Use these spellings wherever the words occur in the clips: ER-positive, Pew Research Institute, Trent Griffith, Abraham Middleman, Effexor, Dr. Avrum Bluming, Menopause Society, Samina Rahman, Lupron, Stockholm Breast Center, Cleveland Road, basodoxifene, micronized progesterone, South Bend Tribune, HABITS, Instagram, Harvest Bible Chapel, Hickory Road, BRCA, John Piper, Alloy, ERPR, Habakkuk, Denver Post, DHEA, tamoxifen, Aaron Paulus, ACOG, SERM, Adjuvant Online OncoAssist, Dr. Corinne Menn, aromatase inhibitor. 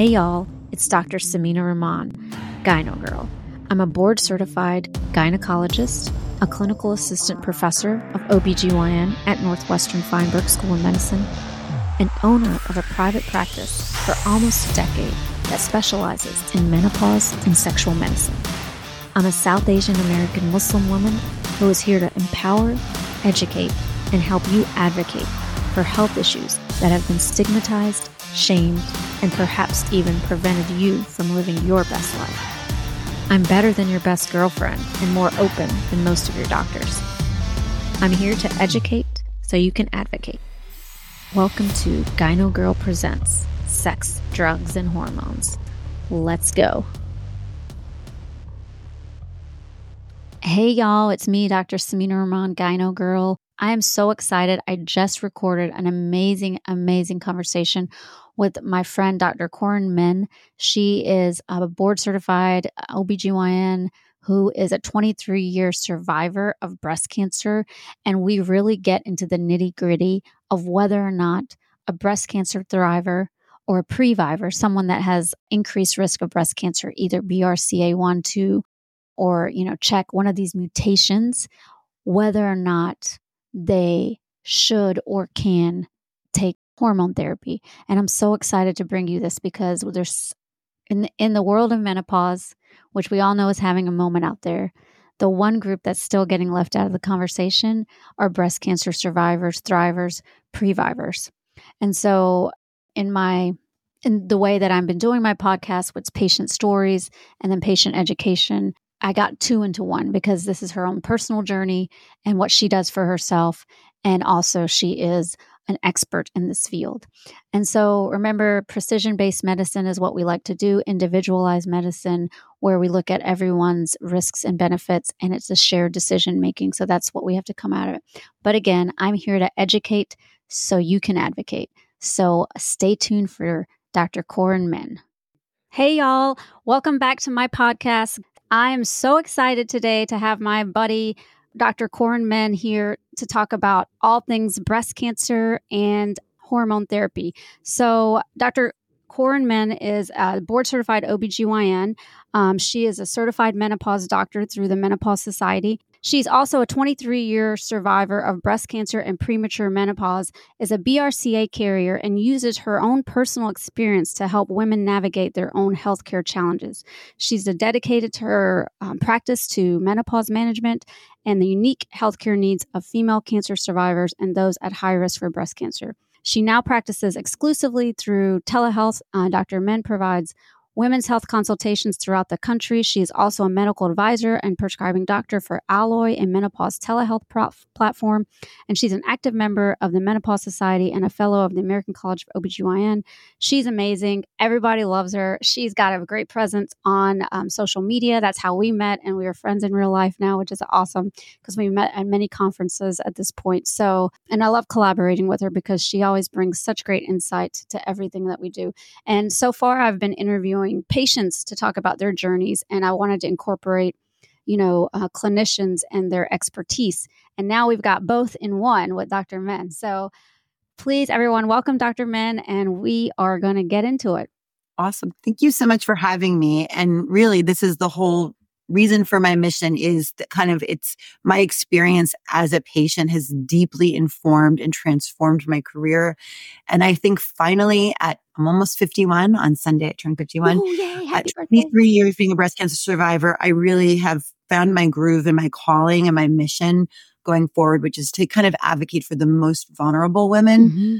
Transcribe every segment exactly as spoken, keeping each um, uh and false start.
Hey y'all, it's Doctor Samina Rahman, Gyno Girl. I'm a board-certified gynecologist, a clinical assistant professor of O B G Y N at Northwestern Feinberg School of Medicine, and owner of a private practice for almost a decade that specializes in menopause and sexual medicine. I'm a South Asian American Muslim woman who is here to empower, educate, and help you advocate for health issues that have been stigmatized, shamed, and perhaps even prevented you from living your best life. I'm better than your best girlfriend and more open than most of your doctors. I'm here to educate so you can advocate. Welcome to Gyno Girl Presents Sex, Drugs, and Hormones. Let's go. Hey y'all, it's me, Doctor Samina Rahman, Gyno Girl. I am so excited. I just recorded an amazing, amazing conversation with my friend, Doctor Corinne Menn. She is a board-certified O B G Y N who is a twenty-three-year survivor of breast cancer, and we really get into the nitty-gritty of whether or not a breast cancer thriver or a previvor, someone that has increased risk of breast cancer, either B R C A one, two, or you know, check one of these mutations, whether or not they should or can take hormone therapy. And I'm so excited to bring you this because there's in the, in the world of menopause, which we all know is having a moment out there, the one group that's still getting left out of the conversation are breast cancer survivors, thrivers, previvors. And so in my in the way that I've been doing my podcast, with patient stories and then patient education, I got two into one because this is her own personal journey and what she does for herself. And also she is an expert in this field. And so remember, precision-based medicine is what we like to do, individualized medicine, where we look at everyone's risks and benefits, and it's a shared decision-making. So that's what we have to come out of it. But again, I'm here to educate so you can advocate. So stay tuned for Doctor Corinne Menn. Hey y'all, welcome back to my podcast. I am so excited today to have my buddy, Doctor Corinne Menn, here to talk about all things breast cancer and hormone therapy. So Doctor Corinne Menn is a board-certified O B G Y N. Um, she is a certified menopause doctor through the Menopause Society. She's also a twenty-three-year survivor of breast cancer and premature menopause, is a B R C A carrier, and uses her own personal experience to help women navigate their own healthcare challenges. She's dedicated to her um, practice to menopause management and the unique healthcare needs of female cancer survivors and those at high risk for breast cancer. She now practices exclusively through telehealth. Uh, Doctor Menn provides women's health consultations throughout the country. She is also a medical advisor and prescribing doctor for Alloy and Menopause Telehealth prof- Platform. And she's an active member of the Menopause Society and a fellow of the American College of O B G Y N. She's amazing. Everybody loves her. She's got a great presence on um, social media. That's how we met. And we are friends in real life now, which is awesome because we met at many conferences at this point. So, and I love collaborating with her because she always brings such great insight to everything that we do. And so far, I've been interviewing patients to talk about their journeys. And I wanted to incorporate, you know, uh, clinicians and their expertise. And now we've got both in one with Doctor Menn. So please, everyone, welcome Doctor Menn, and we are going to get into it. Awesome. Thank you so much for having me. And really, this is the whole reason for my mission is that kind of it's my experience as a patient has deeply informed and transformed my career. And I think finally at, I'm almost fifty-one on Sunday, I turned fifty-one. Ooh, yay, at twenty-three years being a breast cancer survivor, I really have found my groove and my calling and my mission going forward, which is to kind of advocate for the most vulnerable women, mm-hmm.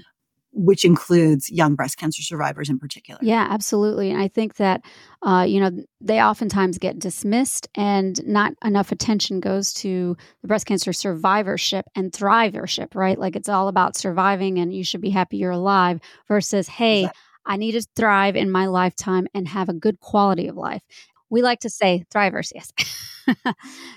which includes young breast cancer survivors in particular. Yeah, absolutely. And I think that, uh, you know, they oftentimes get dismissed and not enough attention goes to the breast cancer survivorship and thrivership, right? Like it's all about surviving and you should be happy you're alive versus, hey, exactly. I need to thrive in my lifetime and have a good quality of life. We like to say thrivers, yes.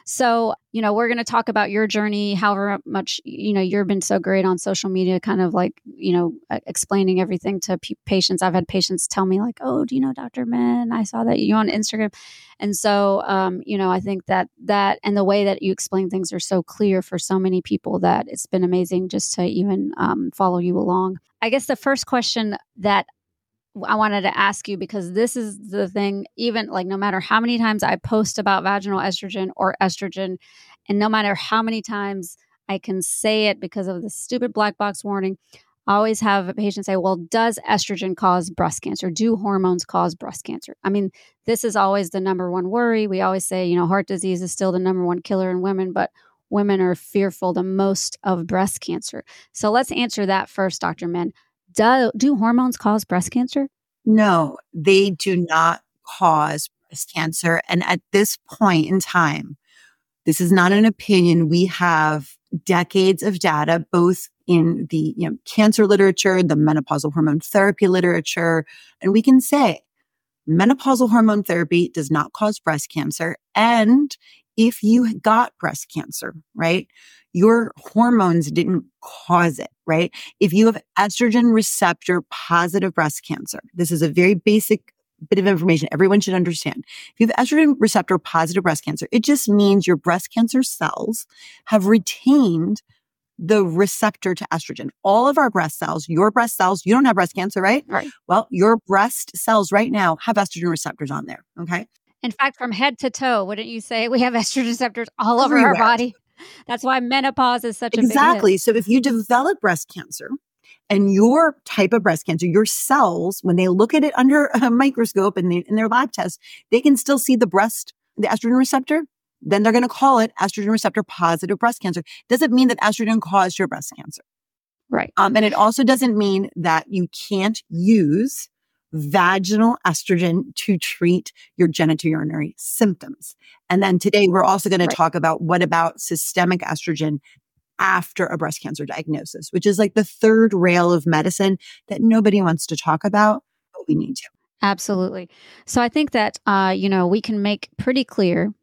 So, you know, we're going to talk about your journey, however much, you know, you've been so great on social media, kind of like, you know, uh, explaining everything to p- patients. I've had patients tell me like, oh, do you know Doctor Menn? I saw that you on Instagram. And so, um, you know, I think that that and the way that you explain things are so clear for so many people that it's been amazing just to even um, follow you along. I guess the first question that I wanted to ask you, because this is the thing, even like no matter how many times I post about vaginal estrogen or estrogen, and no matter how many times I can say it because of the stupid black box warning, I always have a patient say, well, does estrogen cause breast cancer? Do hormones cause breast cancer? I mean, this is always the number one worry. We always say, you know, heart disease is still the number one killer in women, but women are fearful the most of breast cancer. So let's answer that first, Doctor Menn. Do, do hormones cause breast cancer? No, they do not cause breast cancer. And at this point in time, this is not an opinion. We have decades of data, both in the you know, cancer literature, the menopausal hormone therapy literature, and we can say menopausal hormone therapy does not cause breast cancer. And if you got breast cancer, right, your hormones didn't cause it, right? If you have estrogen receptor positive breast cancer, this is a very basic bit of information everyone should understand. If you have estrogen receptor positive breast cancer, it just means your breast cancer cells have retained the receptor to estrogen. All of our breast cells, your breast cells, you don't have breast cancer, right? Right. Well, your breast cells right now have estrogen receptors on there, okay? In fact, from head to toe, wouldn't you say we have estrogen receptors all over Everywhere. Our body? That's why menopause is such exactly. a big Exactly. So if you develop breast cancer and your type of breast cancer, your cells, when they look at it under a microscope and in, in their lab tests, they can still see the breast, the estrogen receptor. Then they're going to call it estrogen receptor positive breast cancer. Doesn't mean that estrogen caused your breast cancer. Right. Um, and it also doesn't mean that you can't use vaginal estrogen to treat your genitourinary symptoms. And then today we're also going right. to talk about what about systemic estrogen after a breast cancer diagnosis, which is like the third rail of medicine that nobody wants to talk about, but we need to. Absolutely. So I think that, uh, you know, we can make pretty clear,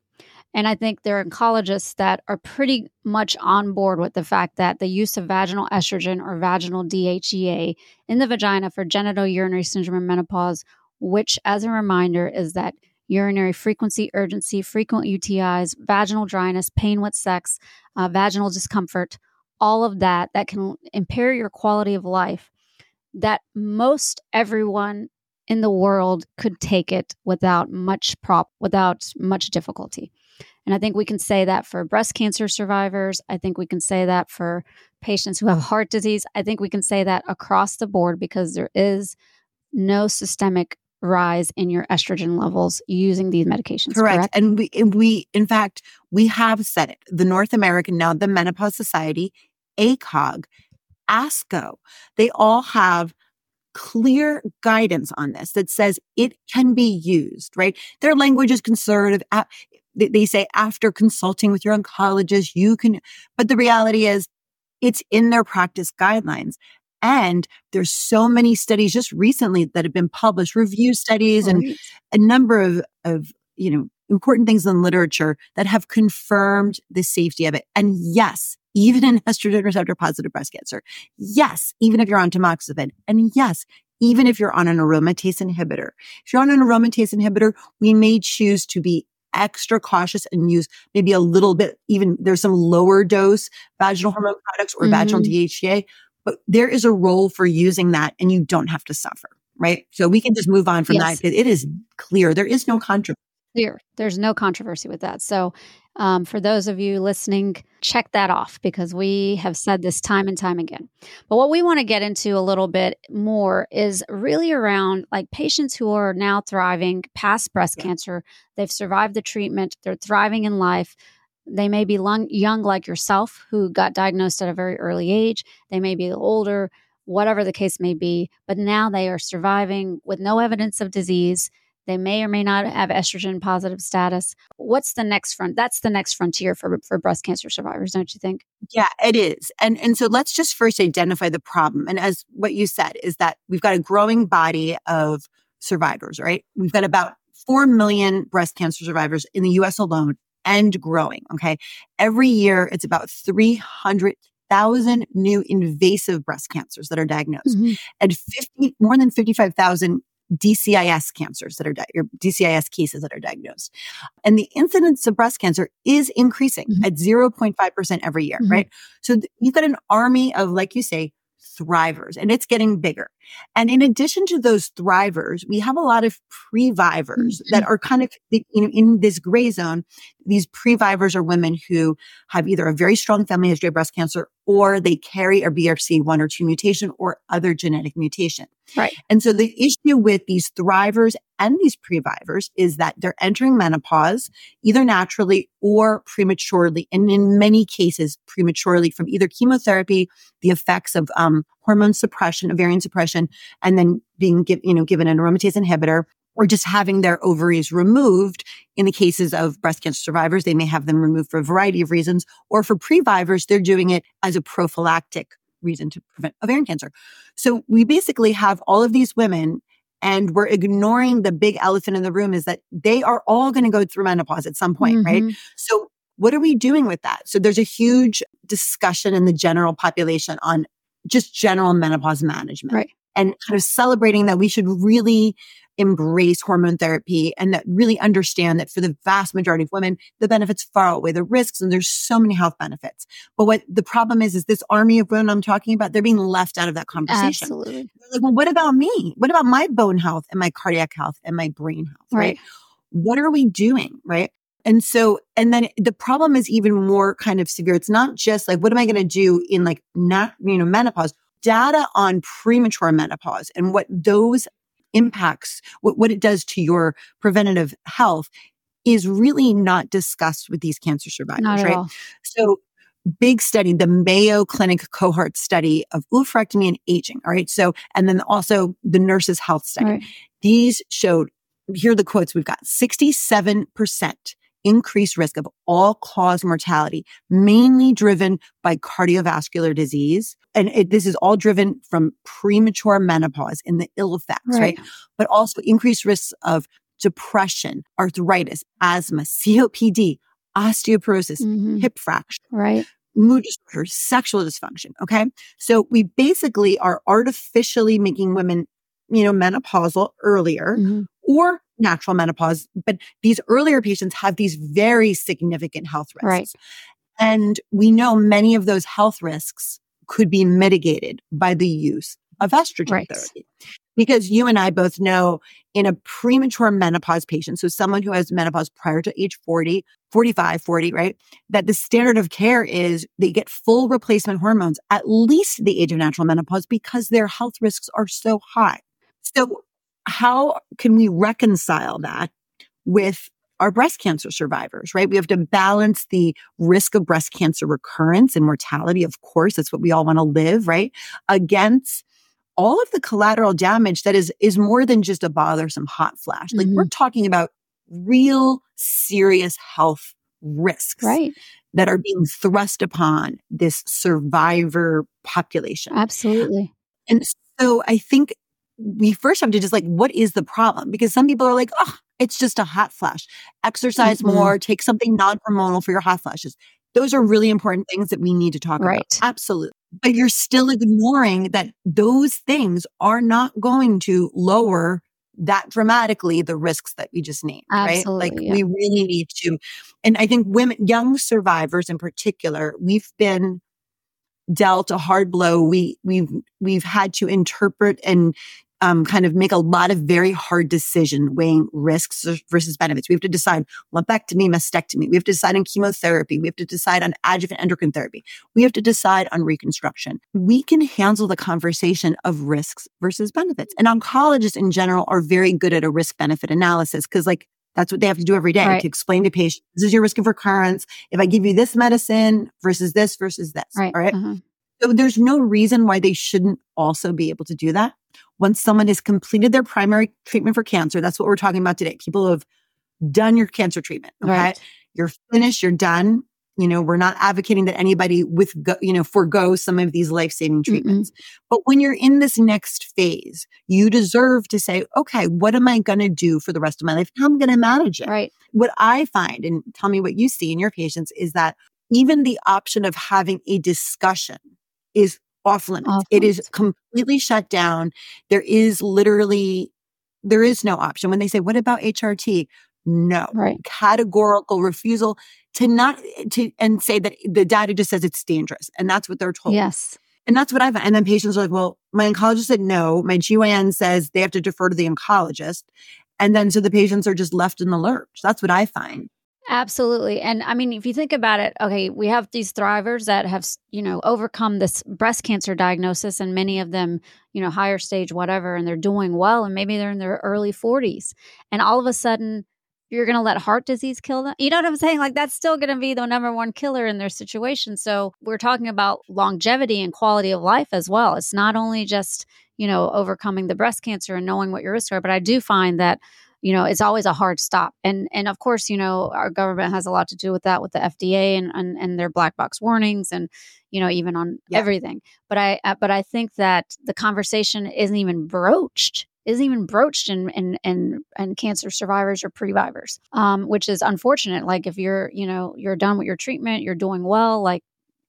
and I think there are oncologists that are pretty much on board with the fact that the use of vaginal estrogen or vaginal D H E A in the vagina for genitourinary syndrome and menopause, which as a reminder is that urinary frequency, urgency, frequent U T Is, vaginal dryness, pain with sex, uh, vaginal discomfort, all of that, that can impair your quality of life, that most everyone in the world could take it without much prop, without much difficulty. And I think we can say that for breast cancer survivors. I think we can say that for patients who have heart disease. I think we can say that across the board because there is no systemic rise in your estrogen levels using these medications. Correct. correct? And we, and we, in fact, we have said it. The North American, now the Menopause Society, A C O G, ASCO, they all have clear guidance on this that says it can be used, right? Their language is conservative. They say after consulting with your oncologist, you can, but the reality is it's in their practice guidelines. And there's so many studies just recently that have been published, review studies right. and a number of, of, you know, important things in literature that have confirmed the safety of it. And yes, even in estrogen receptor positive breast cancer. Yes, even if you're on tamoxifen. And yes, even if you're on an aromatase inhibitor. If you're on an aromatase inhibitor, we may choose to be extra cautious and use maybe a little bit, even there's some lower dose vaginal hormone products or mm-hmm. vaginal D H E A, but there is a role for using that and you don't have to suffer, right? So we can just move on from yes. that. It is clear. There is no controversy. Clear. There's no controversy with that. So um, for those of you listening, check that off because we have said this time and time again. But what we want to get into a little bit more is really around like patients who are now thriving past breast yeah. cancer. They've survived the treatment. They're thriving in life. They may be long, young like yourself who got diagnosed at a very early age. They may be older, whatever the case may be. But now they are surviving with no evidence of disease. They may or may not have estrogen positive status. What's the next front? That's the next frontier for, for breast cancer survivors, don't you think? Yeah, it is. And and so let's just first identify the problem. And as what you said is that we've got a growing body of survivors, right? We've got about four million breast cancer survivors in the U S alone and growing, okay? Every year, it's about three hundred thousand new invasive breast cancers that are diagnosed. Mm-hmm. And fifty more than fifty-five thousand D C I S cancers that are di- or D C I S cases that are diagnosed. And the incidence of breast cancer is increasing mm-hmm. at zero point five percent every year, mm-hmm. right? So th- you've got an army of, like you say, thrivers, and it's getting bigger. And in addition to those thrivers, we have a lot of previvors that are kind of, you know, in this gray zone. These previvors are women who have either a very strong family history of breast cancer, or they carry a B R C A one or two mutation or other genetic mutation. Right. And so the issue with these thrivers and these previvors is that they're entering menopause either naturally or prematurely, and in many cases prematurely, from either chemotherapy, the effects of um, hormone suppression, ovarian suppression, and then being give, you know, given an aromatase inhibitor, or just having their ovaries removed. In the cases of breast cancer survivors, they may have them removed for a variety of reasons, or for previvors, they're doing it as a prophylactic reason to prevent ovarian cancer. So we basically have all of these women, and we're ignoring the big elephant in the room is that they are all going to go through menopause at some point, mm-hmm. right? So what are we doing with that? So there's a huge discussion in the general population on just general menopause management, right. and kind of celebrating that we should really embrace hormone therapy, and that really understand that for the vast majority of women, the benefits far outweigh the risks, and there's so many health benefits. But what the problem is, is this army of women I'm talking about, they're being left out of that conversation. Absolutely. They're like, well, what about me? What about my bone health and my cardiac health and my brain health? Right. right? What are we doing? Right. And so, and then the problem is even more kind of severe. It's not just like, what am I going to do in like, not, you know, menopause? Data on premature menopause and what those impacts, what, what it does to your preventative health is really not discussed with these cancer survivors, not at right? all. So big study, the Mayo Clinic cohort study of oophorectomy and aging, all right? So, and then also the nurses' health study. Right. These showed, here are the quotes we've got, sixty-seven percent increased risk of all-cause mortality, mainly driven by cardiovascular disease. And it, this is all driven from premature menopause and the ill effects, right. right? But also increased risks of depression, arthritis, asthma, C O P D, osteoporosis, mm-hmm. hip fracture, right. mood disorders, sexual dysfunction, okay? So we basically are artificially making women, you know, menopausal earlier mm-hmm. or natural menopause, but these earlier patients have these very significant health risks. Right. And we know many of those health risks could be mitigated by the use of estrogen right. therapy. Because you and I both know in a premature menopause patient, so someone who has menopause prior to age forty, forty-five, forty, right, that the standard of care is they get full replacement hormones at least the age of natural menopause because their health risks are so high. So how can we reconcile that with our breast cancer survivors, right? We have to balance the risk of breast cancer recurrence and mortality, of course, that's what we all want to live, right? Against all of the collateral damage that is is more than just a bothersome hot flash. Like mm-hmm. we're talking about real serious health risks right. that are being thrust upon this survivor population. Absolutely. And so I think we first have to just like, what is the problem? Because some people are like, oh, it's just a hot flash. Exercise mm-hmm. more, take something non-hormonal for your hot flashes. Those are really important things that we need to talk right. about. Absolutely. But you're still ignoring that those things are not going to lower that dramatically the risks that we just named, Absolutely, right? Like yeah. we really need to, and I think women, young survivors in particular, we've been dealt a hard blow. We, we've, we've had to interpret and Um, kind of make a lot of very hard decision weighing risks versus benefits. We have to decide lumpectomy, mastectomy. We have to decide on chemotherapy. We have to decide on adjuvant endocrine therapy. We have to decide on reconstruction. We can handle the conversation of risks versus benefits. And oncologists in general are very good at a risk-benefit analysis because like that's what they have to do every day right. to explain to patients, this is your risk of recurrence. If I give you this medicine versus this versus this, right? All right? Uh-huh. So there's no reason why they shouldn't also be able to do that. Once someone has completed their primary treatment for cancer, that's what we're talking about today. People who have done your cancer treatment, okay? Right. You're finished, you're done. You know, we're not advocating that anybody with, you know, forego some of these life-saving treatments. Mm-hmm. But when you're in this next phase, you deserve to say, okay, what am I going to do for the rest of my life? How am I going to manage it? Right. What I find, and tell me what you see in your patients, is that even the option of having a discussion is off limits. Off limits. It is completely shut down. There is literally, there is no option. When they say, what about H R T? No. Right. Categorical refusal to not, to, and say that the data just says it's dangerous. And that's what they're told. Yes. And that's what I find. And then patients are like, well, my oncologist said no. My G Y N says they have to defer to the oncologist. And then so the patients are just left in the lurch. That's what I find. Absolutely. And I mean, if you think about it, okay, we have these thrivers that have, you know, overcome this breast cancer diagnosis, and many of them, you know, higher stage, whatever, and they're doing well, and maybe they're in their early forties. And all of a sudden, you're going to let heart disease kill them. You know what I'm saying? Like, that's still going to be the number one killer in their situation. So we're talking about longevity and quality of life as well. It's not only just, you know, overcoming the breast cancer and knowing what your risks are, but I do find that, you know, it's always a hard stop. And and of course, you know, our government has a lot to do with that, with the F D A and and, and their black box warnings and, you know, even on yeah. everything. But I uh, but I think that the conversation isn't even broached, isn't even broached in in in, in cancer survivors or previvors, um, which is unfortunate. Like, if you're, you know, you're done with your treatment, you're doing well, like,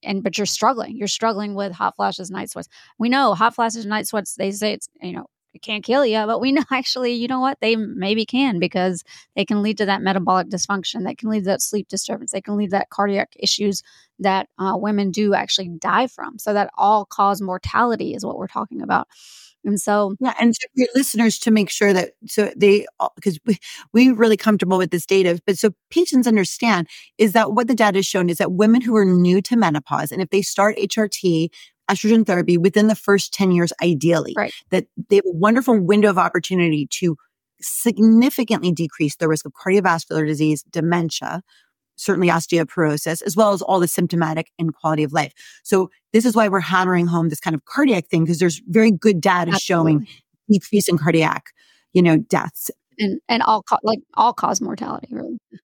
and but you're struggling. You're struggling with hot flashes, night sweats. We know hot flashes, night sweats, they say it's, you know, it can't kill you, but we know actually, you know what, they maybe can, because they can lead to that metabolic dysfunction, that can lead to that sleep disturbance, they can lead to that cardiac issues that uh, women do actually die from. So that all cause mortality is what we're talking about. And so, yeah, and so your listeners, to make sure that, so they, because we, we're really comfortable with this data, but so patients understand is that what the data has shown is that women who are new to menopause, and if they start H R T, estrogen therapy, within the first ten years, ideally, right, that they have a wonderful window of opportunity to significantly decrease the risk of cardiovascular disease, dementia, certainly osteoporosis, as well as all the symptomatic and quality of life. So this is why we're hammering home this kind of cardiac thing, because there's very good data Absolutely. Showing decrease in cardiac, you know, deaths. And and all co- like all cause mortality, really. Yeah.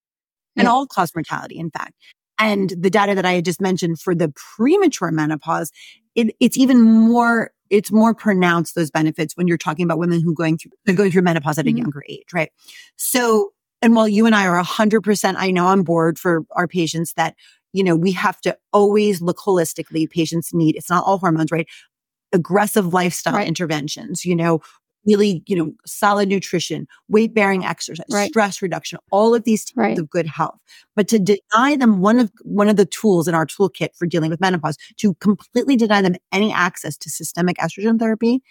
And all cause mortality, in fact. And the data that I had just mentioned for the premature menopause, it, it's even more, it's more pronounced, those benefits, when you're talking about women who going through, they're going through menopause at mm-hmm. a younger age, right? So, and while you and I are one hundred percent, I know, on board for our patients that, you know, we have to always look holistically. Patients need, it's not all hormones, right? Aggressive lifestyle right. interventions, you know, really, you know, solid nutrition, weight-bearing exercise, right. stress reduction, all of these types right. of good health. But to deny them one of one of the tools in our toolkit for dealing with menopause, to completely deny them any access to systemic estrogen therapy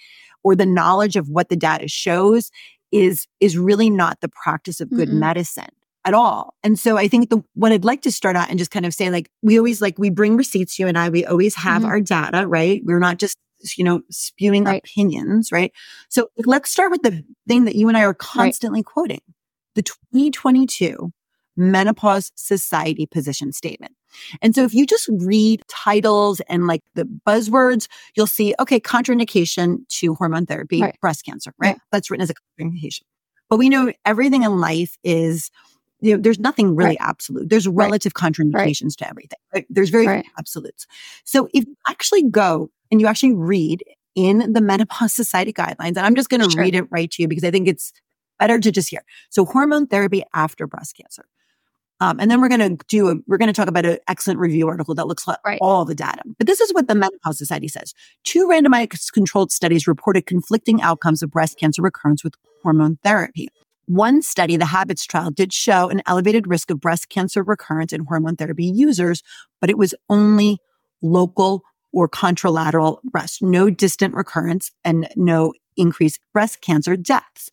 or the knowledge of what the data shows is, is really not the practice of good mm-hmm. medicine at all. And so I think the, what I'd like to start out and just kind of say, like, we always, like, we bring receipts, you and I, we always have mm-hmm. our data, right? We're not just, you know, spewing right. opinions, right? So let's start with the thing that you and I are constantly right. quoting, the twenty twenty-two Menopause Society position statement. And so if you just read titles and like the buzzwords, you'll see, okay, contraindication to hormone therapy, right. breast cancer, right? Yeah. That's written as a contraindication. But we know everything in life is, you know, there's nothing really right. absolute. There's relative right. contraindications right. to everything. Right? There's very right. few absolutes. So if you actually go and you actually read in the Menopause Society guidelines, and I'm just going to sure. read it right to you because I think it's better to just hear. So hormone therapy after breast cancer. Um, and then we're going to do, a, we're going to talk about an excellent review article that looks at right. all the data. But this is what the Menopause Society says. Two randomized controlled studies reported conflicting outcomes of breast cancer recurrence with hormone therapy. One study, the HABITS trial, did show an elevated risk of breast cancer recurrence in hormone therapy users, but it was only local or contralateral breast, no distant recurrence, and no increased breast cancer deaths.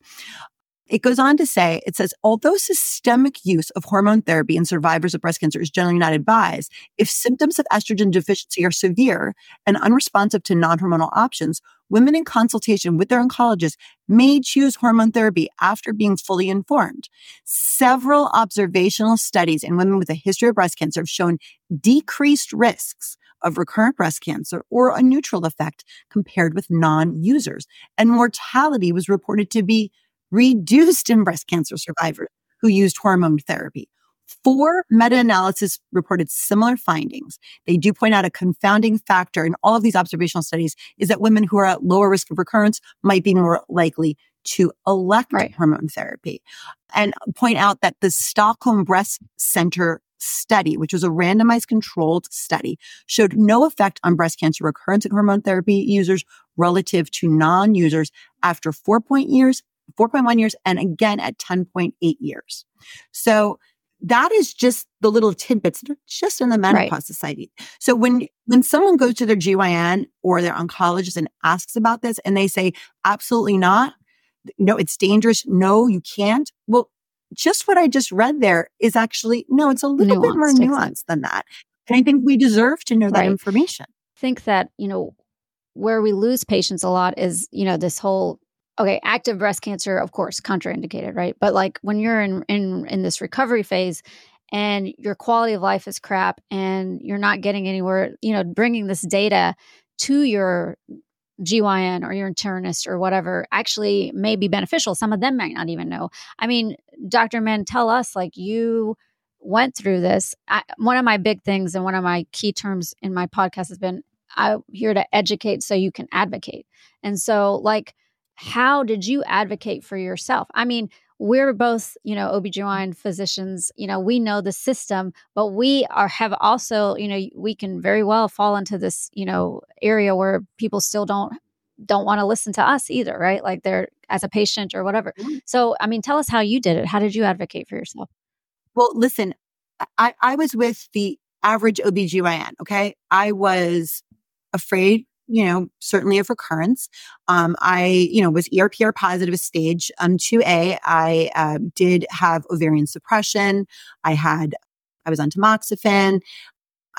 It goes on to say, it says, although systemic use of hormone therapy in survivors of breast cancer is generally not advised, if symptoms of estrogen deficiency are severe and unresponsive to non-hormonal options, women in consultation with their oncologist may choose hormone therapy after being fully informed. Several observational studies in women with a history of breast cancer have shown decreased risks of recurrent breast cancer or a neutral effect compared with non-users, and mortality was reported to be reduced in breast cancer survivors who used hormone therapy. Four meta-analyses reported similar findings. They do point out a confounding factor in all of these observational studies is that women who are at lower risk of recurrence might be more likely to elect right. hormone therapy. And point out that the Stockholm Breast Center study, which was a randomized controlled study, showed no effect on breast cancer recurrence in hormone therapy users relative to non-users after four point years, four point one years, and again at ten point eight years. So that is just the little tidbits that are just in the Menopause right. Society. So when when someone goes to their G Y N or their oncologist and asks about this and they say, absolutely not, no, it's dangerous, no, you can't. Well, just what I just read there is actually, no, it's a little nuanced, bit more nuanced exactly. than that. And I think we deserve to know right. that information. I think that, you know, where we lose patients a lot is, you know, this whole, okay, active breast cancer, of course, contraindicated, right? But like when you're in, in, in this recovery phase and your quality of life is crap and you're not getting anywhere, you know, bringing this data to your G Y N or your internist or whatever actually may be beneficial. Some of them might not even know. I mean, Doctor Menn, tell us, like, you went through this. I, one of my big things and one of my key terms in my podcast has been, I'm here to educate so you can advocate. And so, like, how did you advocate for yourself? I mean, we're both, you know, O B G Y N physicians, you know, we know the system, but we are have also, you know, we can very well fall into this, you know, area where people still don't don't want to listen to us either, right? Like they're as a patient or whatever. So, I mean, tell us how you did it. How did you advocate for yourself? Well, listen, I, I was with the average O B G Y N, okay? I was afraid, you know, certainly of recurrence. Um, I, you know, was E R P R positive stage um, two A. I uh, did have ovarian suppression. I had, I was on tamoxifen.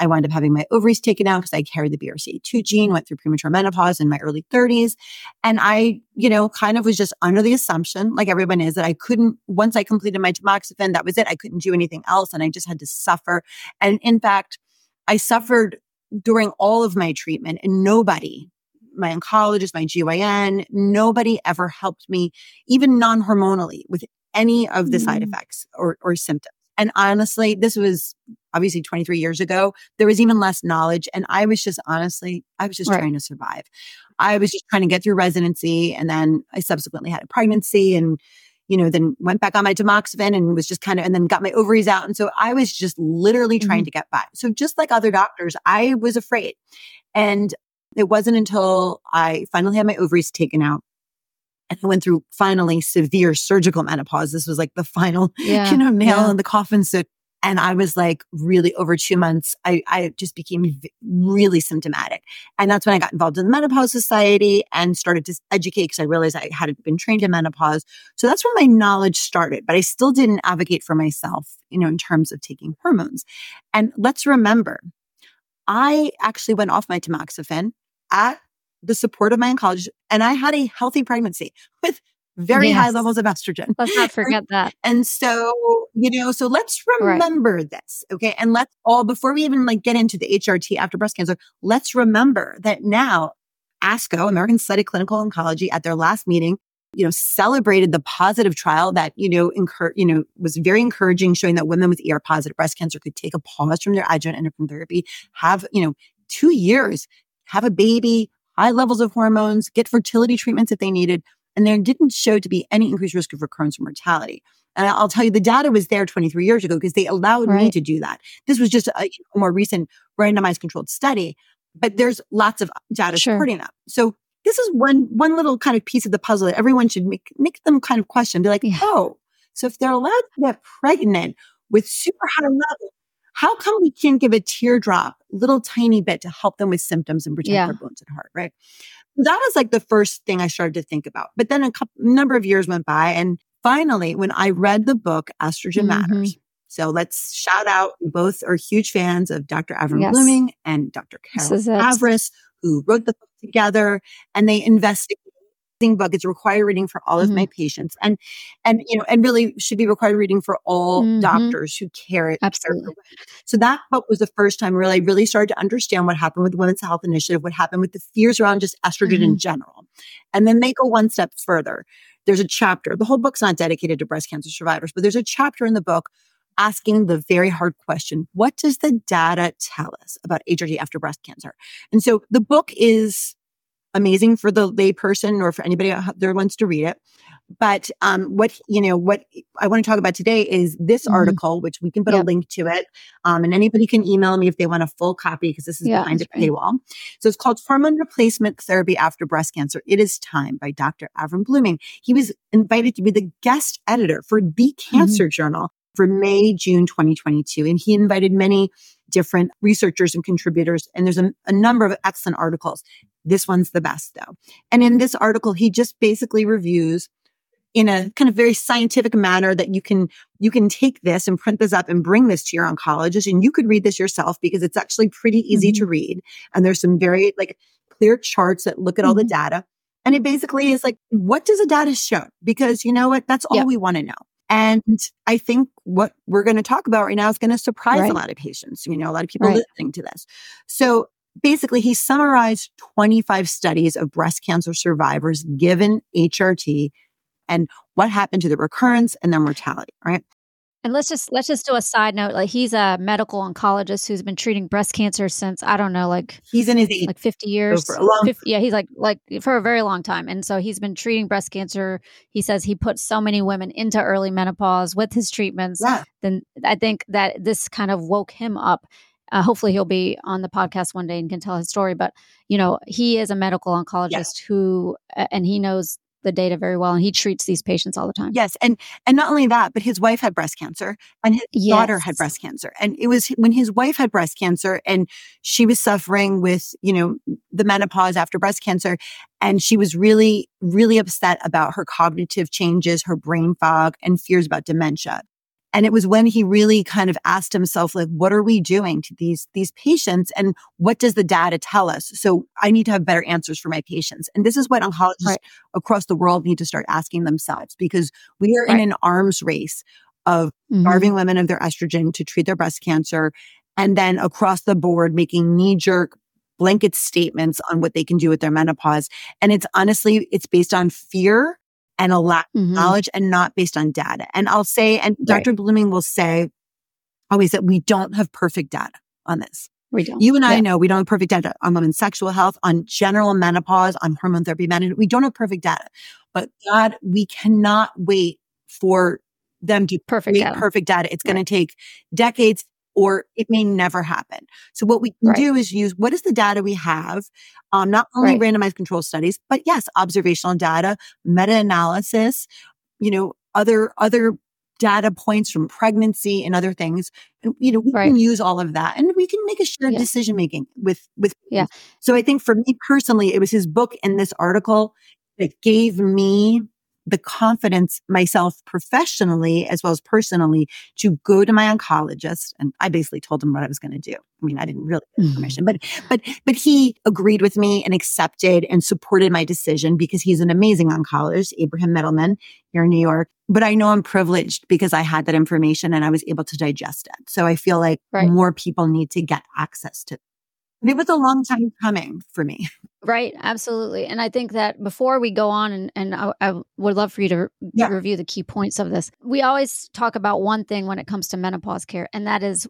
I wound up having my ovaries taken out because I carried the B R C A two gene, went through premature menopause in my early thirties. And I, you know, kind of was just under the assumption, like everyone is, that I couldn't, once I completed my tamoxifen, that was it. I couldn't do anything else. And I just had to suffer. And in fact, I suffered during all of my treatment, and nobody, my oncologist, my G Y N, nobody ever helped me, even non-hormonally, with any of the mm. side effects or, or symptoms. And honestly, this was obviously twenty-three years ago. There was even less knowledge. And I was just honestly, I was just right. trying to survive. I was just trying to get through residency. And then I subsequently had a pregnancy and, you know, then went back on my tamoxifen and was just kind of, and then got my ovaries out. And so I was just literally trying mm-hmm. to get by. So just like other doctors, I was afraid. And it wasn't until I finally had my ovaries taken out and I went through finally severe surgical menopause. This was like the final, yeah. you know, nail yeah. in the coffin. So, and I was like really over two months, I, I just became really symptomatic. And that's when I got involved in the Menopause Society and started to educate because I realized I hadn't been trained in menopause. So that's when my knowledge started, but I still didn't advocate for myself, you know, in terms of taking hormones. And let's remember, I actually went off my tamoxifen at the support of my oncologist and I had a healthy pregnancy with very yes. high levels of estrogen. Let's not forget that. And so, you know, so let's remember right. this, okay? And let's all, before we even like get into the H R T after breast cancer, let's remember that now ASCO, American Society of Clinical Oncology, at their last meeting, you know, celebrated the positive trial that, you know, incur, you know, was very encouraging, showing that women with E R-positive breast cancer could take a pause from their adjuvant endocrine therapy, have, you know, two years, have a baby, high levels of hormones, get fertility treatments if they needed. And there didn't show to be any increased risk of recurrence or mortality. And I'll tell you, the data was there twenty-three years ago because they allowed right. me to do that. This was just a, a more recent randomized controlled study, but there's lots of data sure. supporting that. So this is one one little kind of piece of the puzzle that everyone should make, make them kind of question, be like, yeah. oh, so if they're allowed to get pregnant with super high levels, how come we can't give a teardrop, little tiny bit to help them with symptoms and protect yeah. their bones and heart, right? That was like the first thing I started to think about. But then a couple, number of years went by. And finally, when I read the book, Estrogen mm-hmm. Matters. So let's shout out, both are huge fans of Doctor Avrum yes. Bluming and Doctor Carol Travis, who wrote the book together. And they investigated the book. It's required reading for all of mm-hmm. my patients. And, and, you know, and really should be required reading for all mm-hmm. doctors who care. Absolutely. So that book was the first time really, I really started to understand what happened with the Women's Health Initiative, what happened with the fears around just estrogen mm-hmm. in general. And then they go one step further. There's a chapter, the whole book's not dedicated to breast cancer survivors, but there's a chapter in the book asking the very hard question, what does the data tell us about H R T after breast cancer? And so the book is amazing for the lay person or for anybody out there who wants to read it. But um, what, you know, what I want to talk about today is this mm-hmm. article, which we can put yep. a link to it. Um, and anybody can email me if they want a full copy because this is yeah, behind a paywall. Right. So it's called Hormone Replacement Therapy After Breast Cancer. It Is Time by Doctor Avrum Bluming. He was invited to be the guest editor for the Cancer mm-hmm. Journal for May, June twenty twenty-two. And he invited many different researchers and contributors. And there's a, a number of excellent articles. This one's the best, though. And in this article, he just basically reviews in a kind of very scientific manner that you can you can take this and print this up and bring this to your oncologist. And you could read this yourself because it's actually pretty easy mm-hmm. to read. And there's some very like clear charts that look at mm-hmm. all the data. And it basically is like, what does the data show? Because you know what? That's all yep. we want to know. And I think what we're going to talk about right now is going to surprise right. a lot of patients, you know, a lot of people right. listening to this. So basically, he summarized twenty-five studies of breast cancer survivors given H R T and what happened to the recurrence and their mortality, right? And let's just let's just do a side note. Like, he's a medical oncologist who's been treating breast cancer since, I don't know, like he's in his eighties, like fifty years. So for a long fifty, yeah, he's like like for a very long time. And so he's been treating breast cancer. He says he put so many women into early menopause with his treatments. Yeah. Then I think that this kind of woke him up. Uh, hopefully he'll be on the podcast one day and can tell his story. But you know, he is a medical oncologist yeah. who, and he knows the data very well, and he treats these patients all the time. Yes. And and not only that, but his wife had breast cancer and his yes. daughter had breast cancer. And it was when his wife had breast cancer and she was suffering with, you know, the menopause after breast cancer. And she was really, really upset about her cognitive changes, her brain fog, and fears about dementia. And it was when he really kind of asked himself, like, what are we doing to these, these patients? And what does the data tell us? So I need to have better answers for my patients. And this is what oncologists right. across the world need to start asking themselves, because we are right. in an arms race of mm-hmm. starving women of their estrogen to treat their breast cancer. And then across the board, making knee-jerk blanket statements on what they can do with their menopause. And it's honestly, it's based on fear and a lack of mm-hmm. knowledge, and not based on data. And I'll say, and Doctor Right. Bluming will say always that we don't have perfect data on this. We don't. You and I yeah. know we don't have perfect data on women's sexual health, on general menopause, on hormone therapy management. We don't have perfect data. But God, we cannot wait for them to perfect create data. perfect data. It's right. going to take decades, or it may never happen. So what we can right. do is use what is the data we have, um, not only right. randomized control studies, but yes, observational data, meta-analysis, you know, other other data points from pregnancy and other things. And, you know, we right. can use all of that, and we can make a shared yeah. decision making with with. Yeah. So I think for me personally, it was his book and this article that gave me the confidence myself professionally as well as personally to go to my oncologist. And I basically told him what I was going to do. I mean, I didn't really give permission, but, but, but he agreed with me and accepted and supported my decision, because he's an amazing oncologist, Abraham Middleman here in New York. But I know I'm privileged because I had that information and I was able to digest it. So I feel like right. more people need to get access to it. It was a long time coming for me. Right. Absolutely. And I think that before we go on, and, and I, I would love for you to re- yeah. review the key points of this. We always talk about one thing when it comes to menopause care, and that is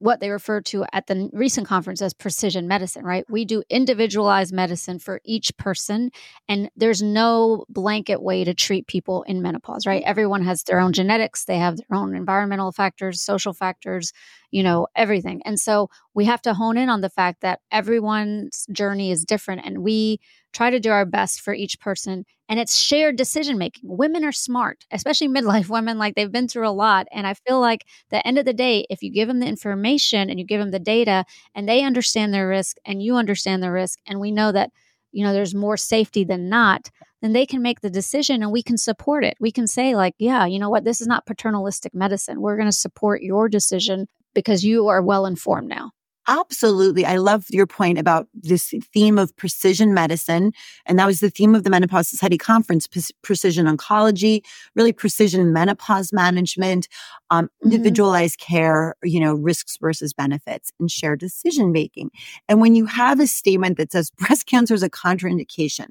what they refer to at the recent conference as precision medicine, right? We do individualized medicine for each person, and there's no blanket way to treat people in menopause, right? Everyone has their own genetics. They have their own environmental factors, social factors, you know, everything. And so we have to hone in on the fact that everyone's journey is different, and we try to do our best for each person. And it's shared decision-making. Women are smart, especially midlife women. Like, they've been through a lot. And I feel like at the end of the day, if you give them the information and you give them the data, and they understand their risk and you understand the risk, and we know that, you know, there's more safety than not, then they can make the decision and we can support it. We can say like, yeah, you know what? This is not paternalistic medicine. We're going to support your decision because you are well-informed now. Absolutely. I love your point about this theme of precision medicine. And that was the theme of the Menopause Society Conference, pre- precision oncology, really precision menopause management, um, individualized mm-hmm. care, you know, risks versus benefits, and shared decision making. And when you have a statement that says breast cancer is a contraindication,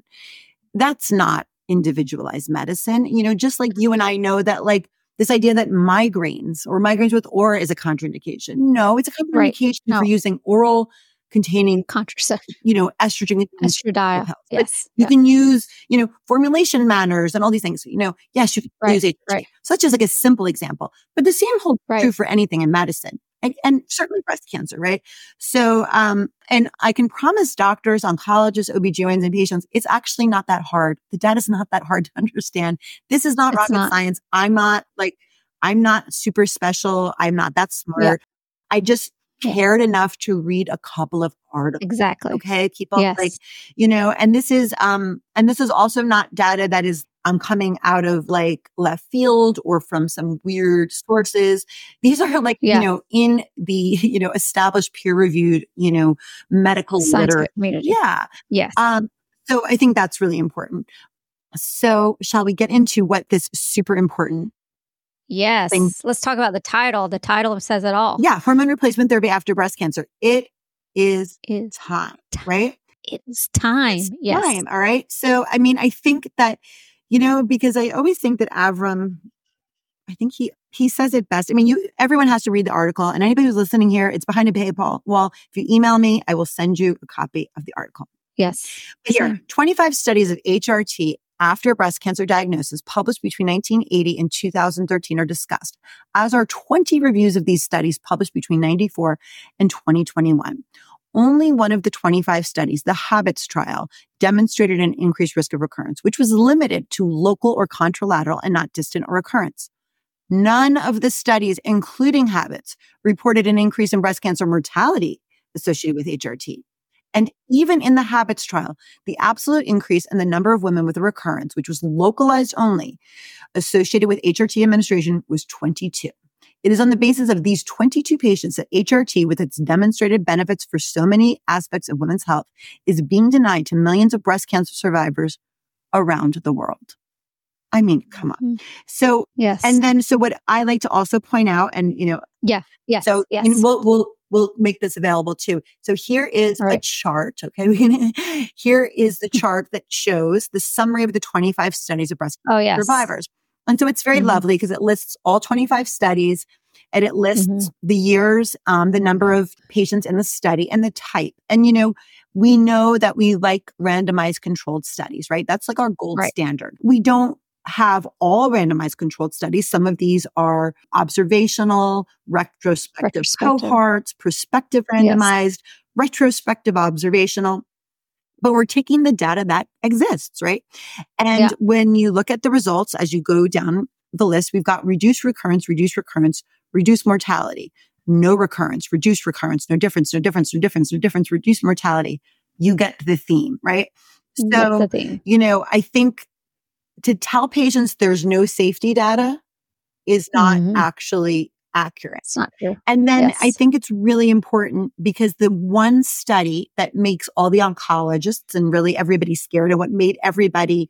that's not individualized medicine. You know, just like you and I know that like this idea that migraines or migraines with aura is a contraindication. No, it's a contraindication right. no. for using oral containing contraception, you know, estrogen. Estradiol. Yes. You yeah. can use, you know, formulation manners and all these things, you know, yes, you can right. use H R T. Right. So that's just like a simple example, but the same holds right. true for anything in medicine, and, and certainly breast cancer. Right. So, um, and I can promise doctors, oncologists, O B G Y Ns, and patients, it's actually not that hard. The data's not that hard to understand. This is not it's rocket not. science. I'm not like, I'm not super special. I'm not that smart. Yeah. I just cared enough to read a couple of articles. Exactly. Okay. People yes. like, you know, and this is, um, and this is also not data that is um, coming out of like left field or from some weird sources. These are like, yeah. you know, in the, you know, established peer reviewed, you know, medical literature. Yeah. Yes. Um, so I think that's really important. So shall we get into what this super important Yes. thing. Let's talk about the title. The title says it all. Yeah. Hormone replacement therapy after breast cancer. It is, it is time, time, right? It is time. It's yes. time. All right. So, I mean, I think that, you know, because I always think that Avrum, I think he, he says it best. I mean, you, everyone has to read the article, and anybody who's listening here, it's behind a paywall. Well, if you email me, I will send you a copy of the article. Yes. But here, twenty-five studies of H R T after breast cancer diagnosis published between nineteen eighty and two thousand thirteen are discussed, as are twenty reviews of these studies published between ninety-four and twenty twenty-one. Only one of the twenty-five studies, the HABITS trial, demonstrated an increased risk of recurrence, which was limited to local or contralateral and not distant or recurrence. None of the studies, including HABITS, reported an increase in breast cancer mortality associated with H R T. And even in the HABITS trial, the absolute increase in the number of women with a recurrence, which was localized only, associated with H R T administration was twenty-two. It is on the basis of these twenty-two patients that H R T, with its demonstrated benefits for so many aspects of women's health, is being denied to millions of breast cancer survivors around the world. I mean, come on. So, yes. And then, so what I like to also point out, and, you know, yeah, yes, so yes. And we'll, we'll, We'll make this available too. So here is right. a chart. Okay. Here is the chart that shows the summary of the twenty-five studies of breast cancer oh, yes. survivors. And so it's very mm-hmm. lovely because it lists all twenty-five studies, and it lists mm-hmm. the years, um, the number of patients in the study, and the type. And, you know, we know that we like randomized controlled studies, right? That's like our gold right. standard. We don't have all randomized controlled studies. Some of these are observational, retrospective, retrospective. cohorts, prospective randomized, yes. retrospective observational, but we're taking the data that exists, right? And yeah. when you look at the results, as you go down the list, we've got reduced recurrence, reduced recurrence, reduced mortality, no recurrence, reduced recurrence, no difference, no difference, no difference, no difference, reduced mortality. You get the theme, right? So, you know, I think to tell patients there's no safety data is not mm-hmm. actually accurate. It's not true. And then yes. I think it's really important because the one study that makes all the oncologists and really everybody scared, and what made everybody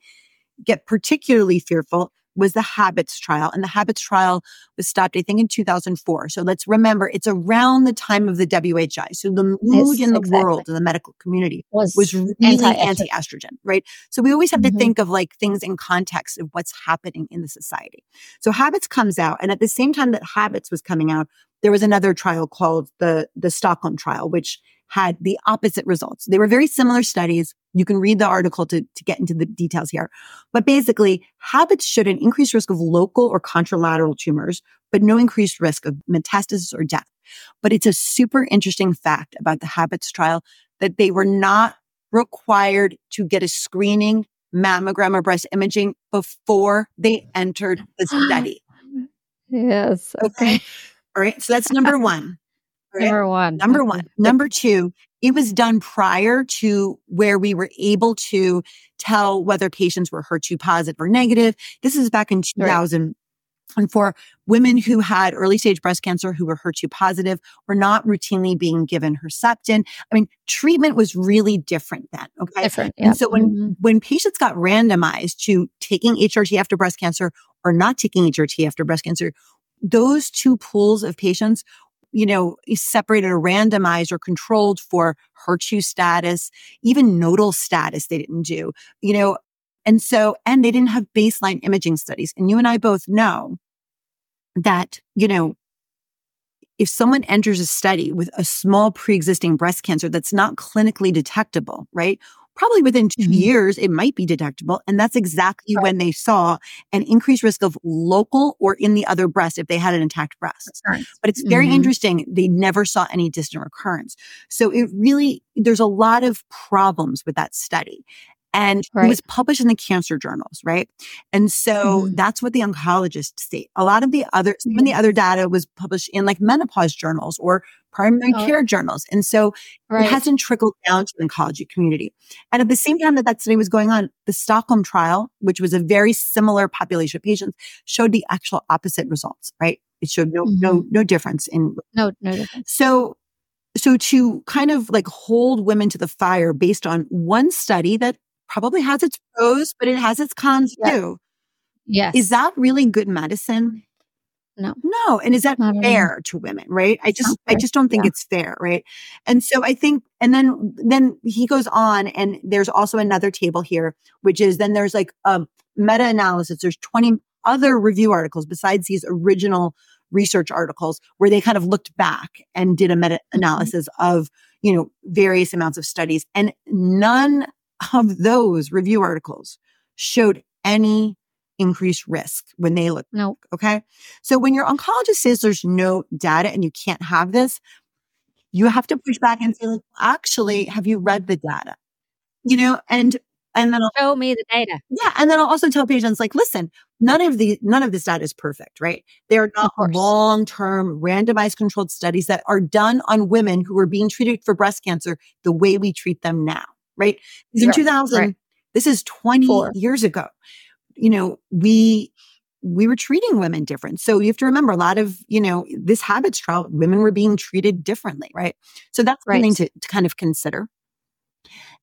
get particularly fearful, was the HABITS trial. And the HABITS trial was stopped, I think, in two thousand four. So let's remember, it's around the time of the W H I. So the mood yes, in the exactly. world, in the medical community, was, was really anti-estrogen. anti-estrogen, right? So we always have mm-hmm. to think of like things in context of what's happening in the society. So HABITS comes out, and at the same time that HABITS was coming out, there was another trial called the, the Stockholm trial, which had the opposite results. They were very similar studies. You can read the article to, to get into the details here. But basically, HABITS showed an increased risk of local or contralateral tumors, but no increased risk of metastasis or death. But it's a super interesting fact about the HABITS trial that they were not required to get a screening mammogram or breast imaging before they entered the study. Yes. Okay. All right. So that's number one. Right? Number one. Number one. Number two, it was done prior to where we were able to tell whether patients were H E R two positive or negative. This is back in two thousand four. Right. Women who had early stage breast cancer who were H E R two positive were not routinely being given Herceptin. I mean, treatment was really different then. Okay. Different, yeah. And so when, mm-hmm. when patients got randomized to taking H R T after breast cancer or not taking H R T after breast cancer, those two pools of patients, you know, separated or randomized or controlled for H E R two status, even nodal status they didn't do, you know, and so, and they didn't have baseline imaging studies. And you and I both know that, you know, if someone enters a study with a small pre-existing breast cancer that's not clinically detectable, right? Probably within two mm-hmm. years, it might be detectable. And that's exactly right. when they saw an increased risk of local or in the other breast if they had an intact breast. Right. But it's very mm-hmm. interesting. They never saw any distant recurrence. So it really, there's a lot of problems with that study. And right. it was published in the cancer journals, right? And so mm-hmm. that's what the oncologists state. A lot of the other, some of the other data was published in like menopause journals or primary oh. care journals. And so right. it hasn't trickled down to the oncology community. And at the same time that that study was going on, the Stockholm trial, which was a very similar population of patients, showed the actual opposite results, right? It showed no, mm-hmm. no, no difference in. No, no difference. So, so to kind of like hold women to the fire based on one study that probably has its pros, but it has its cons yeah. too. Yes. Is that really good medicine? No. No. And is that Not fair enough. to women, right? I just, I just don't think yeah. it's fair, right? And so I think, and then, then he goes on, and there's also another table here, which is then there's like a meta-analysis. There's twenty other review articles besides these original research articles where they kind of looked back and did a meta-analysis mm-hmm. of, you know, various amounts of studies, and none of those review articles showed any increased risk when they look. No. Okay. So when your oncologist says there's no data and you can't have this, you have to push back and say, like, actually, have you read the data? You know, and, and then I'll show me the data. Yeah. And then I'll also tell patients, like, listen, none of the, none of this data is perfect, right? They are not long-term randomized controlled studies that are done on women who are being treated for breast cancer the way we treat them now. Right? In right, two thousand, right. this is twenty Four. years ago. You know, we we were treating women different. So you have to remember a lot of, you know, this HABITS trial, women were being treated differently, right? So that's right. something to, to kind of consider.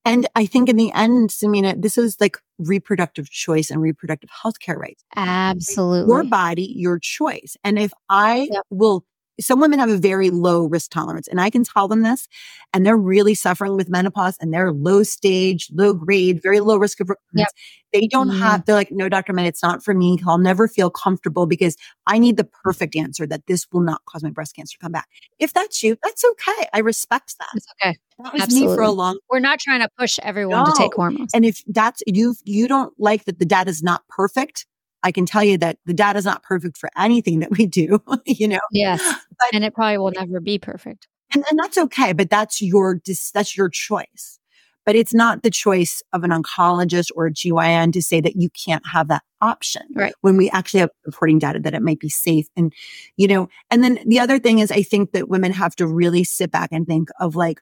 And I think in the end, Samina, this is like reproductive choice and reproductive healthcare rights. Absolutely. Your body, your choice. And if I yep. will... Some women have a very low risk tolerance, and I can tell them this, and they're really suffering with menopause, and they're low stage, low grade, very low risk of recurrence. Yep. They don't mm-hmm. have, they're like, no, Doctor Menn, it's not for me. I'll never feel comfortable because I need the perfect answer that this will not cause my breast cancer to come back. If that's you, that's okay. I respect that. It's okay. That was Absolutely. me for a long time. We're not trying to push everyone no. to take hormones. And if that's, you, you don't like that the data is not perfect, I can tell you that the data is not perfect for anything that we do, you know? Yes. But, and it probably will never be perfect. And, and that's okay. But that's your, that's your choice. But it's not the choice of an oncologist or a G Y N to say that you can't have that option right. when we actually have supporting data that it might be safe. And, you know, and then the other thing is I think that women have to really sit back and think of like,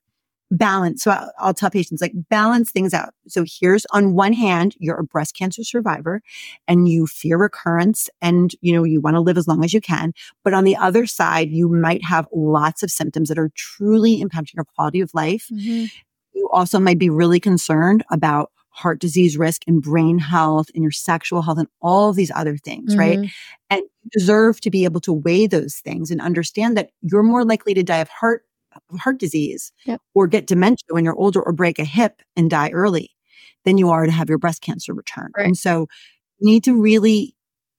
balance. So I'll, I'll tell patients, like, balance things out. So here's, on one hand, you're a breast cancer survivor and you fear recurrence and, you know, you want to live as long as you can. But on the other side, you might have lots of symptoms that are truly impacting your quality of life. Mm-hmm. You also might be really concerned about heart disease risk and brain health and your sexual health and all of these other things, mm-hmm. right? And you deserve to be able to weigh those things and understand that you're more likely to die of heart heart disease yep. or get dementia when you're older or break a hip and die early than you are to have your breast cancer return. Right. And so you need to really,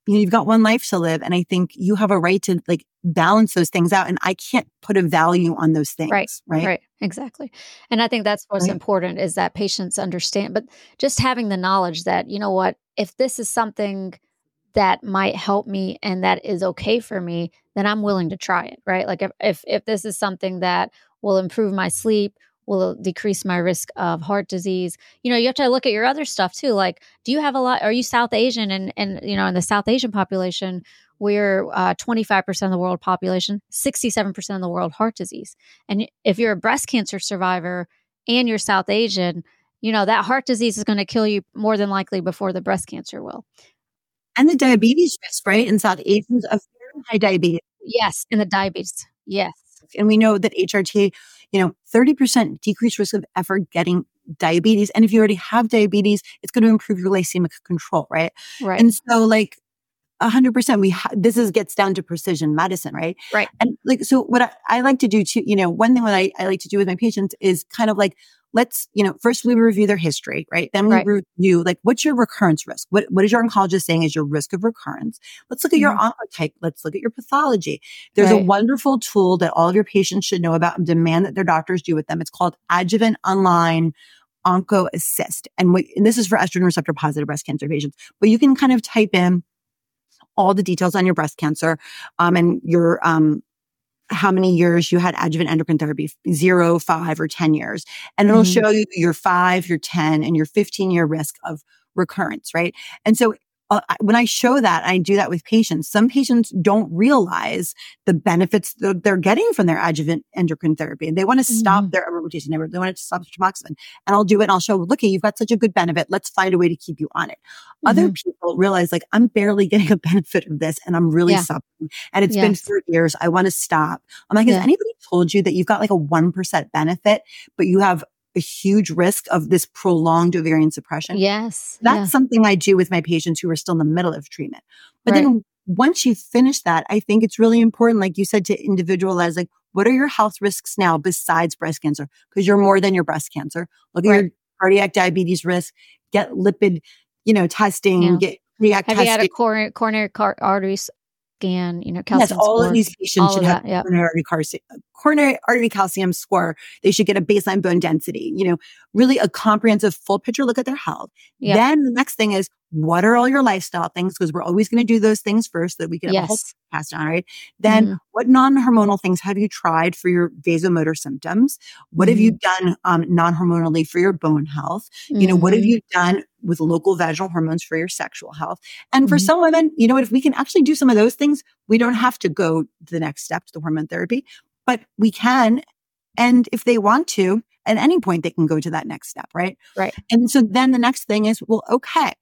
you know, you've got one life to live. And I think you have a right to like balance those things out. And I can't put a value on those things. Right. Right. Right. Exactly. And I think that's what's right. important is that patients understand, but just having the knowledge that, you know what, if this is something that might help me and that is okay for me, then I'm willing to try it, right? Like if, if if this is something that will improve my sleep, will decrease my risk of heart disease, you know, you have to look at your other stuff too. Like, do you have a lot, are you South Asian? And, and you know, in the South Asian population, we're uh, twenty-five percent of the world population, sixty-seven percent of the world heart disease. And if you're a breast cancer survivor and you're South Asian, you know, that heart disease is going to kill you more than likely before the breast cancer will. And the diabetes risk, right? In South Asians of very high diabetes. Yes, in the diabetes. Yes. And we know that H R T, you know, thirty percent decreased risk of ever getting diabetes. And if you already have diabetes, it's going to improve your glycemic control, right? Right. And so like one hundred percent, we ha- this is gets down to precision medicine, right? Right. And like, so what I, I like to do too, you know, one thing that I, I like to do with my patients is kind of like, let's, you know, first we review their history, right? Then we right. review, like, what's your recurrence risk? What What is your oncologist saying is your risk of recurrence? Let's look at mm-hmm. your oncotype. Let's look at your pathology. There's right. a wonderful tool that all of your patients should know about and demand that their doctors do with them. It's called Adjuvant Online OncoAssist. And, what, and this is for estrogen receptor positive breast cancer patients. But you can kind of type in all the details on your breast cancer um, and your um how many years you had adjuvant endocrine therapy, zero, five, or ten years. And it'll mm-hmm. show you your five, your ten, and your fifteen-year risk of recurrence, right? And so uh, when I show that, I do that with patients. Some patients don't realize the benefits that they're getting from their adjuvant endocrine therapy. And they want to mm-hmm. stop their aromatase inhibitor. They want to stop tamoxifen. And I'll do it and I'll show, look, you've got such a good benefit. Let's find a way to keep you on it. Mm-hmm. Other people realize, like, I'm barely getting a benefit of this and I'm really yeah. suffering. And it's yes. been three years. I want to stop. I'm like, yeah. has anybody told you that you've got like a one percent benefit, but you have a huge risk of this prolonged ovarian suppression? Yes. That's yeah. something I do with my patients who are still in the middle of treatment. But right. then once you finish that, I think it's really important, like you said, to individualize, like, what are your health risks now besides breast cancer? Because you're more than your breast cancer. Look right. at your cardiac diabetes risk, get lipid, you know, testing, yeah. get cardiac Have testing. Have you had a coronary, coronary car- arteries scan, you know, calcium yes, all score. Of these patients all should have that, yep. coronary, artery calcium, coronary artery calcium score. They should get a baseline bone density, you know, really a comprehensive full picture look at their health. Yep. Then the next thing is, what are all your lifestyle things? Because we're always going to do those things first that we can yes. have a whole podcast on, right? Then mm-hmm. what non-hormonal things have you tried for your vasomotor symptoms? What mm-hmm. have you done um, non-hormonally for your bone health? Mm-hmm. You know, what have you done with local vaginal hormones for your sexual health? And for mm-hmm. some women, you know what, if we can actually do some of those things, we don't have to go to the next step, to the hormone therapy, but we can. And if they want to, at any point, they can go to that next step, right? Right. And so then the next thing is, well, okay,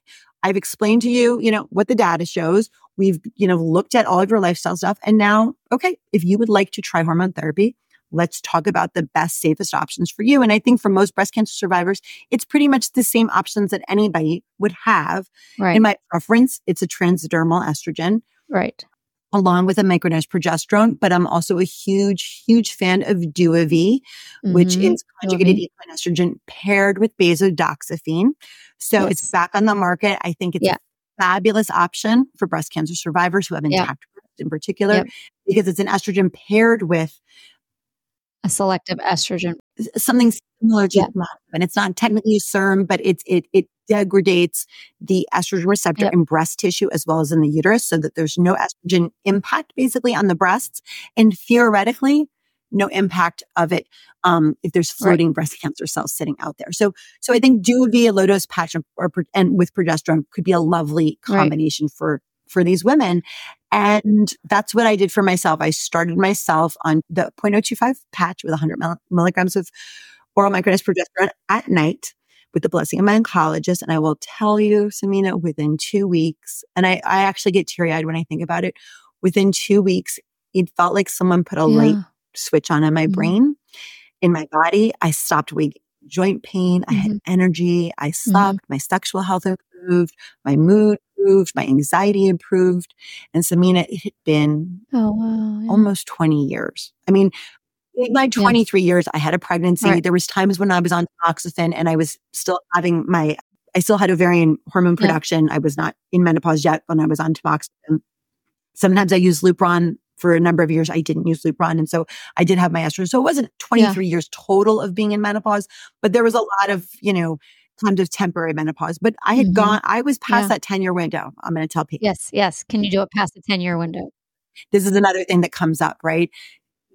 I've explained to you, you know, what the data shows. We've, you know, looked at all of your lifestyle stuff. And now, okay, if you would like to try hormone therapy, let's talk about the best, safest options for you. And I think for most breast cancer survivors, it's pretty much the same options that anybody would have. Right. In my preference, it's a transdermal estrogen. Right. Along with a micronized progesterone, but I'm also a huge, huge fan of D U A V, mm-hmm. which is conjugated mm-hmm. equine estrogen paired with basodoxifene. So yes. it's back on the market. I think it's yeah. a fabulous option for breast cancer survivors who have intact yeah. breasts in particular, yep. because it's an estrogen paired with a selective estrogen, something similar to yeah. and it's not technically a S E R M, but it's it it degradates the estrogen receptor yep. in breast tissue as well as in the uterus, so that there's no estrogen impact basically on the breasts, and theoretically no impact of it um, if there's floating right. breast cancer cells sitting out there. So, so I think D U V, a low dose patch, or and with progesterone could be a lovely combination right. for. for these women. And that's what I did for myself. I started myself on the zero point zero two five patch with one hundred milligrams of oral micronized progesterone at night with the blessing of my oncologist. And I will tell you, Samina, within two weeks, and I, I actually get teary-eyed when I think about it, within two weeks, it felt like someone put a yeah. light switch on in my mm-hmm. brain, in my body. I stopped waking joint pain. Mm-hmm. I had energy. I slept. Mm-hmm. My sexual health improved. My mood improved. My anxiety improved. And Samina, it had been oh, wow, yeah. almost twenty years. I mean, in my twenty-three yeah. years, I had a pregnancy. Right. There was times when I was on tamoxifen and I was still having my, I still had ovarian hormone production. Yeah. I was not in menopause yet when I was on tamoxifen. Sometimes I used Lupron. For a number of years, I didn't use Lupron. And so I did have my estrogen. So it wasn't twenty-three yeah. years total of being in menopause, but there was a lot of, you know, times of temporary menopause. But I had mm-hmm. gone, I was past yeah. that ten-year window. I'm going to tell people. Yes, yes. Can you do it past the ten-year window? This is another thing that comes up, right?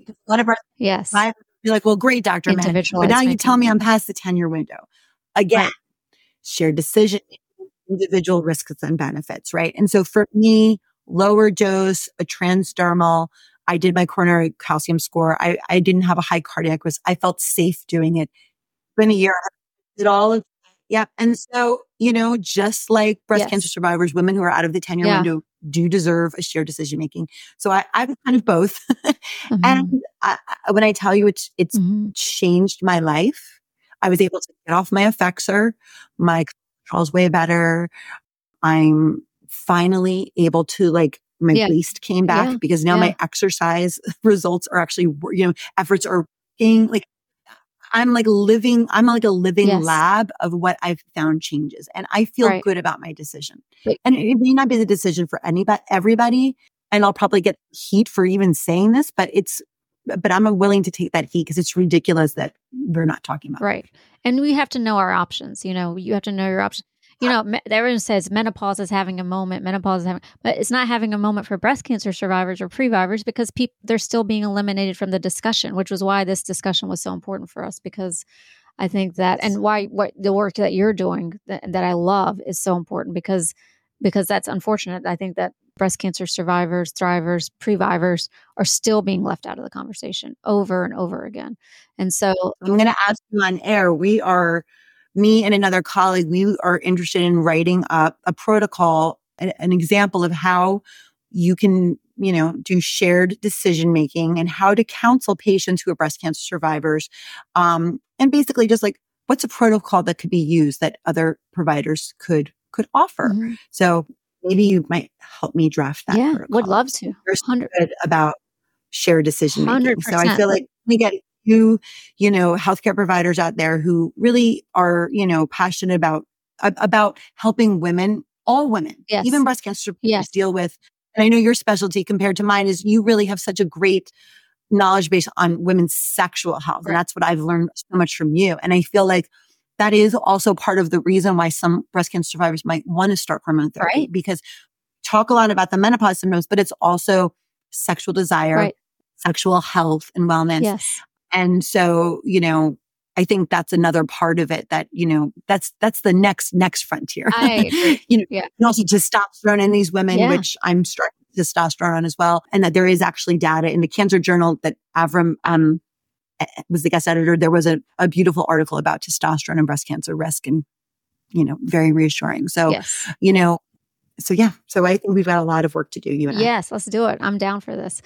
A lot of our, yes. I feel like, well, great, Doctor Menn, but now you tell me I'm past the ten-year window. Again, right. shared decision, individual risks and benefits, right? And so for me, lower dose, a transdermal. I did my coronary calcium score. I, I didn't have a high cardiac risk. I felt safe doing it. It's been a year. I did all of that. Yeah. And so, you know, just like breast yes. cancer survivors, women who are out of the ten-year yeah. window do deserve a shared decision-making. So I, I'm kind of both. mm-hmm. And I, I, when I tell you it's, it's mm-hmm. changed my life, I was able to get off my Effexor. My cholesterol's way better. I'm finally able to, like, my yeah. waist came back yeah. because now yeah. my exercise results are actually, you know, efforts are working. Like, I'm like living, I'm like a living yes. lab of what I've found changes. And I feel right. good about my decision. Right. And it may not be the decision for anybody, everybody. And I'll probably get heat for even saying this, but it's, but I'm willing to take that heat because it's ridiculous that we're not talking about it. Right. And we have to know our options. You know, you have to know your options. You know, me- everyone says menopause is having a moment, menopause is having, but it's not having a moment for breast cancer survivors or previvors because people they're still being eliminated from the discussion, which was why this discussion was so important for us, because I think that, and why what the work that you're doing that, that I love is so important because because that's unfortunate. I think that breast cancer survivors, thrivers, previvors are still being left out of the conversation over and over again. And so I'm going to ask you on air. We are, me and another colleague, we are interested in writing up a protocol, an, an example of how you can, you know, do shared decision-making and how to counsel patients who are breast cancer survivors. Um, and basically just like, what's a protocol that could be used that other providers could, could offer? Mm-hmm. So maybe you might help me draft that. Yeah, protocol. Would love to. There's one hundred percent about shared decision-making. So I feel like we get new, you know, healthcare providers out there who really are, you know, passionate about, about helping women, all women, yes. even breast cancer patients yes. deal with. And I know your specialty compared to mine is you really have such a great knowledge base on women's sexual health. Right. And that's what I've learned so much from you. And I feel like that is also part of the reason why some breast cancer survivors might want to start hormone therapy, right. because talk a lot about the menopause symptoms, but it's also sexual desire, right. sexual health and wellness. Yes. And so, you know, I think that's another part of it that, you know, that's, that's the next, next frontier. I agree. you know, yeah. And also testosterone in these women, yeah. which I'm starting testosterone on as well. And that there is actually data in the Cancer Journal that Avram, um, was the guest editor. There was a, a beautiful article about testosterone and breast cancer risk and, you know, very reassuring. So, yes. you know, so yeah. So I think we've got a lot of work to do. You and yes, I. let's do it. I'm down for this.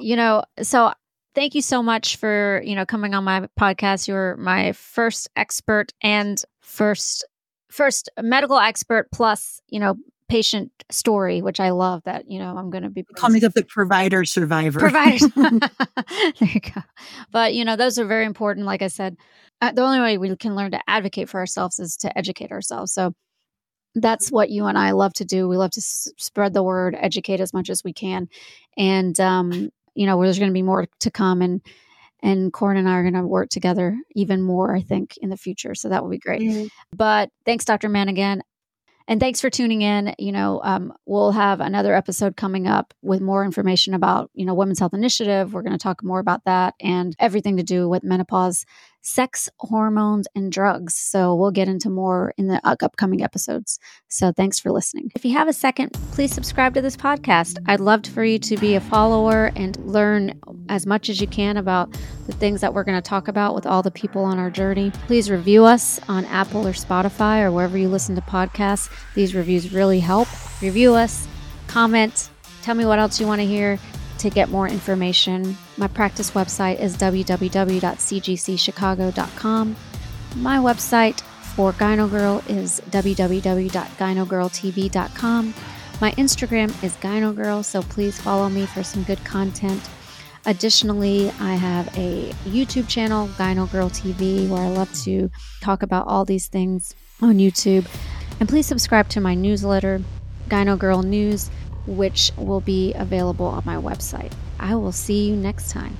you know, so Thank you so much for, you know, coming on my podcast. You're my first expert and first, first medical expert plus, you know, patient story, which I love that, you know, I'm going to be coming up the provider survivor. Providers. There you go. But, you know, those are very important. Like I said, uh, the only way we can learn to advocate for ourselves is to educate ourselves. So that's what you and I love to do. We love to s- spread the word, educate as much as we can. And, um, you know, there's going to be more to come, and and Corinne and I are going to work together even more, I think, in the future. So that will be great. Mm-hmm. But thanks, Doctor Menn, again. And thanks for tuning in. You know, um, we'll have another episode coming up with more information about, you know, Women's Health Initiative. We're going to talk more about that and everything to do with menopause, sex, hormones, and drugs. So we'll get into more in the upcoming episodes. So thanks for listening. If you have a second, please subscribe to this podcast. I'd love for you to be a follower and learn as much as you can about the things that we're going to talk about with all the people on our journey. Please review us on Apple or Spotify or wherever you listen to podcasts. These reviews really help. Review us, comment, tell me what else you want to hear. To get more information, my practice website is w w w dot c g c chicago dot com. My website for Gyno Girl is w w w dot gyno girl t v dot com. My Instagram is Gyno Girl, so please follow me for some good content. Additionally, I have a YouTube channel, Gyno Girl T V, where I love to talk about all these things on YouTube. And please subscribe to my newsletter, Gyno Girl News, which will be available on my website. I will see you next time.